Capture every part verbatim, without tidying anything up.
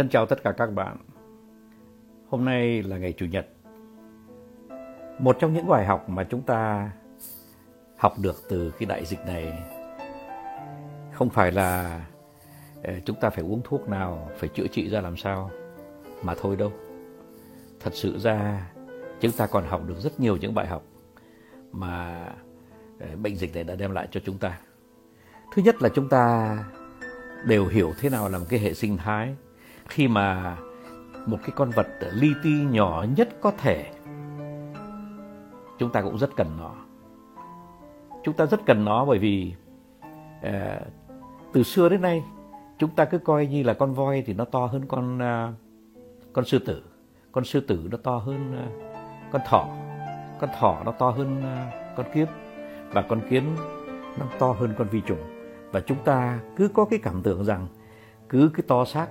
Thân chào tất cả các bạn. Hôm nay là ngày Chủ nhật. Một trong những bài học mà chúng ta học được từ cái đại dịch này không phải là chúng ta phải uống thuốc nào, phải chữa trị ra làm sao mà thôi đâu. Thật sự ra chúng ta còn học được rất nhiều những bài học mà bệnh dịch này đã đem lại cho chúng ta. Thứ nhất là chúng ta đều hiểu thế nào là một cái hệ sinh thái. Khi mà một cái con vật li ti nhỏ nhất có thể, chúng ta cũng rất cần nó. Chúng ta rất cần nó bởi vì uh, từ xưa đến nay chúng ta cứ coi như là con voi thì nó to hơn con, uh, con sư tử. Con sư tử nó to hơn uh, con thỏ. Con thỏ nó to hơn uh, con kiến. Và con kiến nó to hơn con vi trùng. Và chúng ta cứ có cái cảm tưởng rằng cứ cái to xác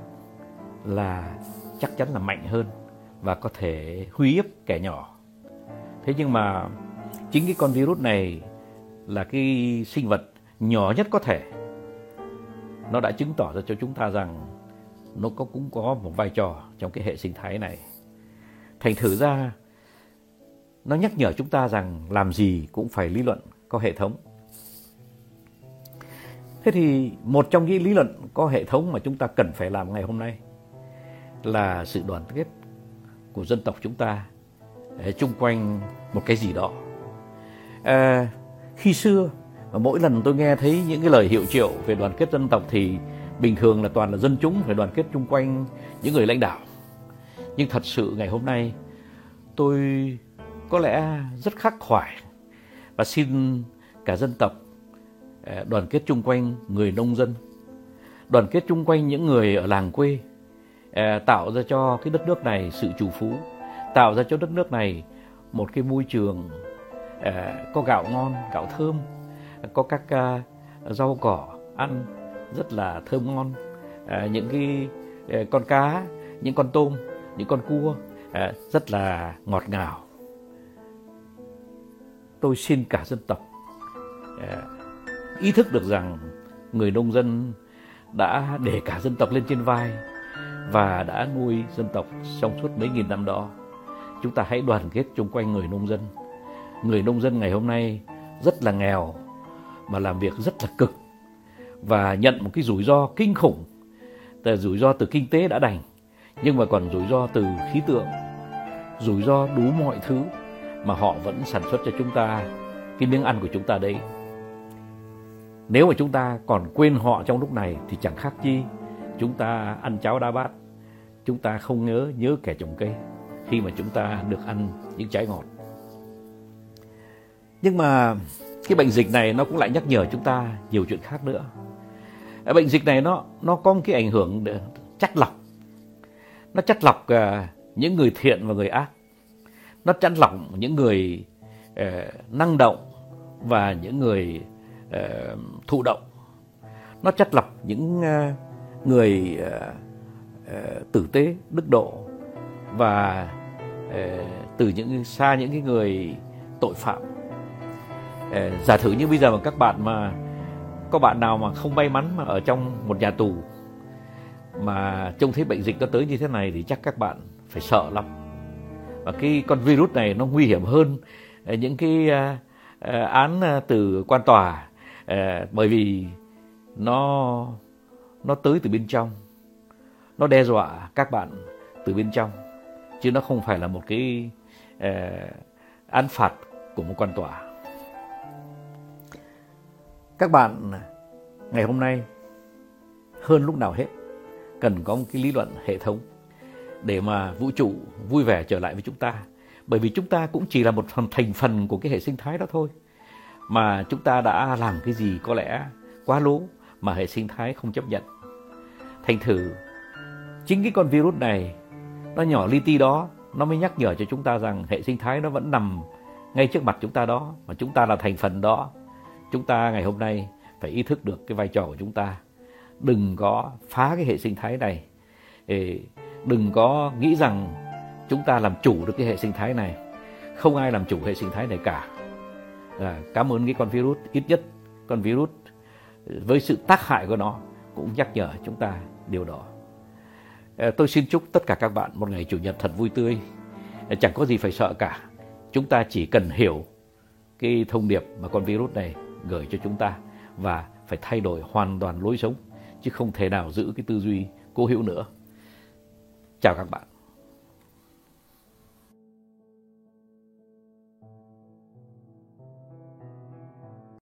là chắc chắn là mạnh hơn và có thể uy hiếp kẻ nhỏ. Thế nhưng mà chính cái con virus này là cái sinh vật nhỏ nhất có thể. Nó đã chứng tỏ ra cho chúng ta rằng nó có, cũng có một vai trò trong cái hệ sinh thái này. Thành thử ra nó nhắc nhở chúng ta rằng làm gì cũng phải lý luận có hệ thống. Thế thì một trong những lý luận có hệ thống mà chúng ta cần phải làm ngày hôm nay là sự đoàn kết của dân tộc chúng ta chung quanh một cái gì đó. À, khi xưa mỗi lần tôi nghe thấy những cái lời hiệu triệu về đoàn kết dân tộc thì bình thường là toàn là dân chúng phải đoàn kết chung quanh những người lãnh đạo. Nhưng thật sự ngày hôm nay tôi có lẽ rất khắc khoải và xin cả dân tộc đoàn kết chung quanh người nông dân, đoàn kết chung quanh những người ở làng quê, tạo ra cho cái đất nước này sự trù phú, tạo ra cho đất nước này một cái môi trường có gạo ngon, gạo thơm, có các rau cỏ ăn rất là thơm ngon, những cái con cá, những con tôm, những con cua rất là ngọt ngào. Tôi xin cả dân tộc ý thức được rằng người nông dân đã để cả dân tộc lên trên vai và đã nuôi dân tộc trong suốt mấy nghìn năm đó. Chúng ta hãy đoàn kết chung quanh người nông dân. Người nông dân ngày hôm nay rất là nghèo mà làm việc rất là cực và nhận một cái rủi ro kinh khủng. Từ rủi ro từ kinh tế đã đành, nhưng mà còn rủi ro từ khí tượng, rủi ro đủ mọi thứ mà họ vẫn sản xuất cho chúng ta cái miếng ăn của chúng ta đấy. Nếu mà chúng ta còn quên họ trong lúc này thì chẳng khác chi chúng ta ăn cháo đá bát, chúng ta không nhớ nhớ kẻ trồng cây khi mà chúng ta được ăn những trái ngọt. Nhưng mà cái bệnh dịch này nó cũng lại nhắc nhở chúng ta nhiều chuyện khác nữa. Bệnh dịch này nó nó có một cái ảnh hưởng chắt lọc. Nó chắt lọc những người thiện và người ác. Nó chắt lọc những người uh, năng động và những người uh, thụ động. Nó chắt lọc những uh, người uh, uh, tử tế, đức độ và uh, từ những xa những cái người tội phạm. Uh, giả thử như bây giờ mà các bạn mà có bạn nào mà không may mắn mà ở trong một nhà tù mà trông thấy bệnh dịch nó tới như thế này thì chắc các bạn phải sợ lắm. Và cái con virus này nó nguy hiểm hơn những cái án từ quan tòa, bởi vì nó nó tới từ bên trong, nó đe dọa các bạn từ bên trong, chứ nó không phải là một cái án phạt của một quan tòa. Các bạn ngày hôm nay hơn lúc nào hết cần có một cái lý luận hệ thống để mà vũ trụ vui vẻ trở lại với chúng ta. Bởi vì chúng ta cũng chỉ là một thành phần của cái hệ sinh thái đó thôi. Mà chúng ta đã làm cái gì có lẽ quá lố mà hệ sinh thái không chấp nhận. Thành thử, chính cái con virus này, nó nhỏ li ti đó, nó mới nhắc nhở cho chúng ta rằng hệ sinh thái nó vẫn nằm ngay trước mặt chúng ta đó. Mà chúng ta là thành phần đó. Chúng ta ngày hôm nay phải ý thức được cái vai trò của chúng ta. Đừng có phá cái hệ sinh thái này. Ê, Đừng có nghĩ rằng chúng ta làm chủ được cái hệ sinh thái này. Không ai làm chủ hệ sinh thái này cả. À, cảm ơn cái con virus. Ít nhất con virus với sự tác hại của nó cũng nhắc nhở chúng ta điều đó. Tôi xin chúc tất cả các bạn một ngày Chủ nhật thật vui tươi. Chẳng có gì phải sợ cả. Chúng ta chỉ cần hiểu cái thông điệp mà con virus này gửi cho chúng ta và phải thay đổi hoàn toàn lối sống, chứ không thể nào giữ cái tư duy cố hữu nữa. Chào các bạn.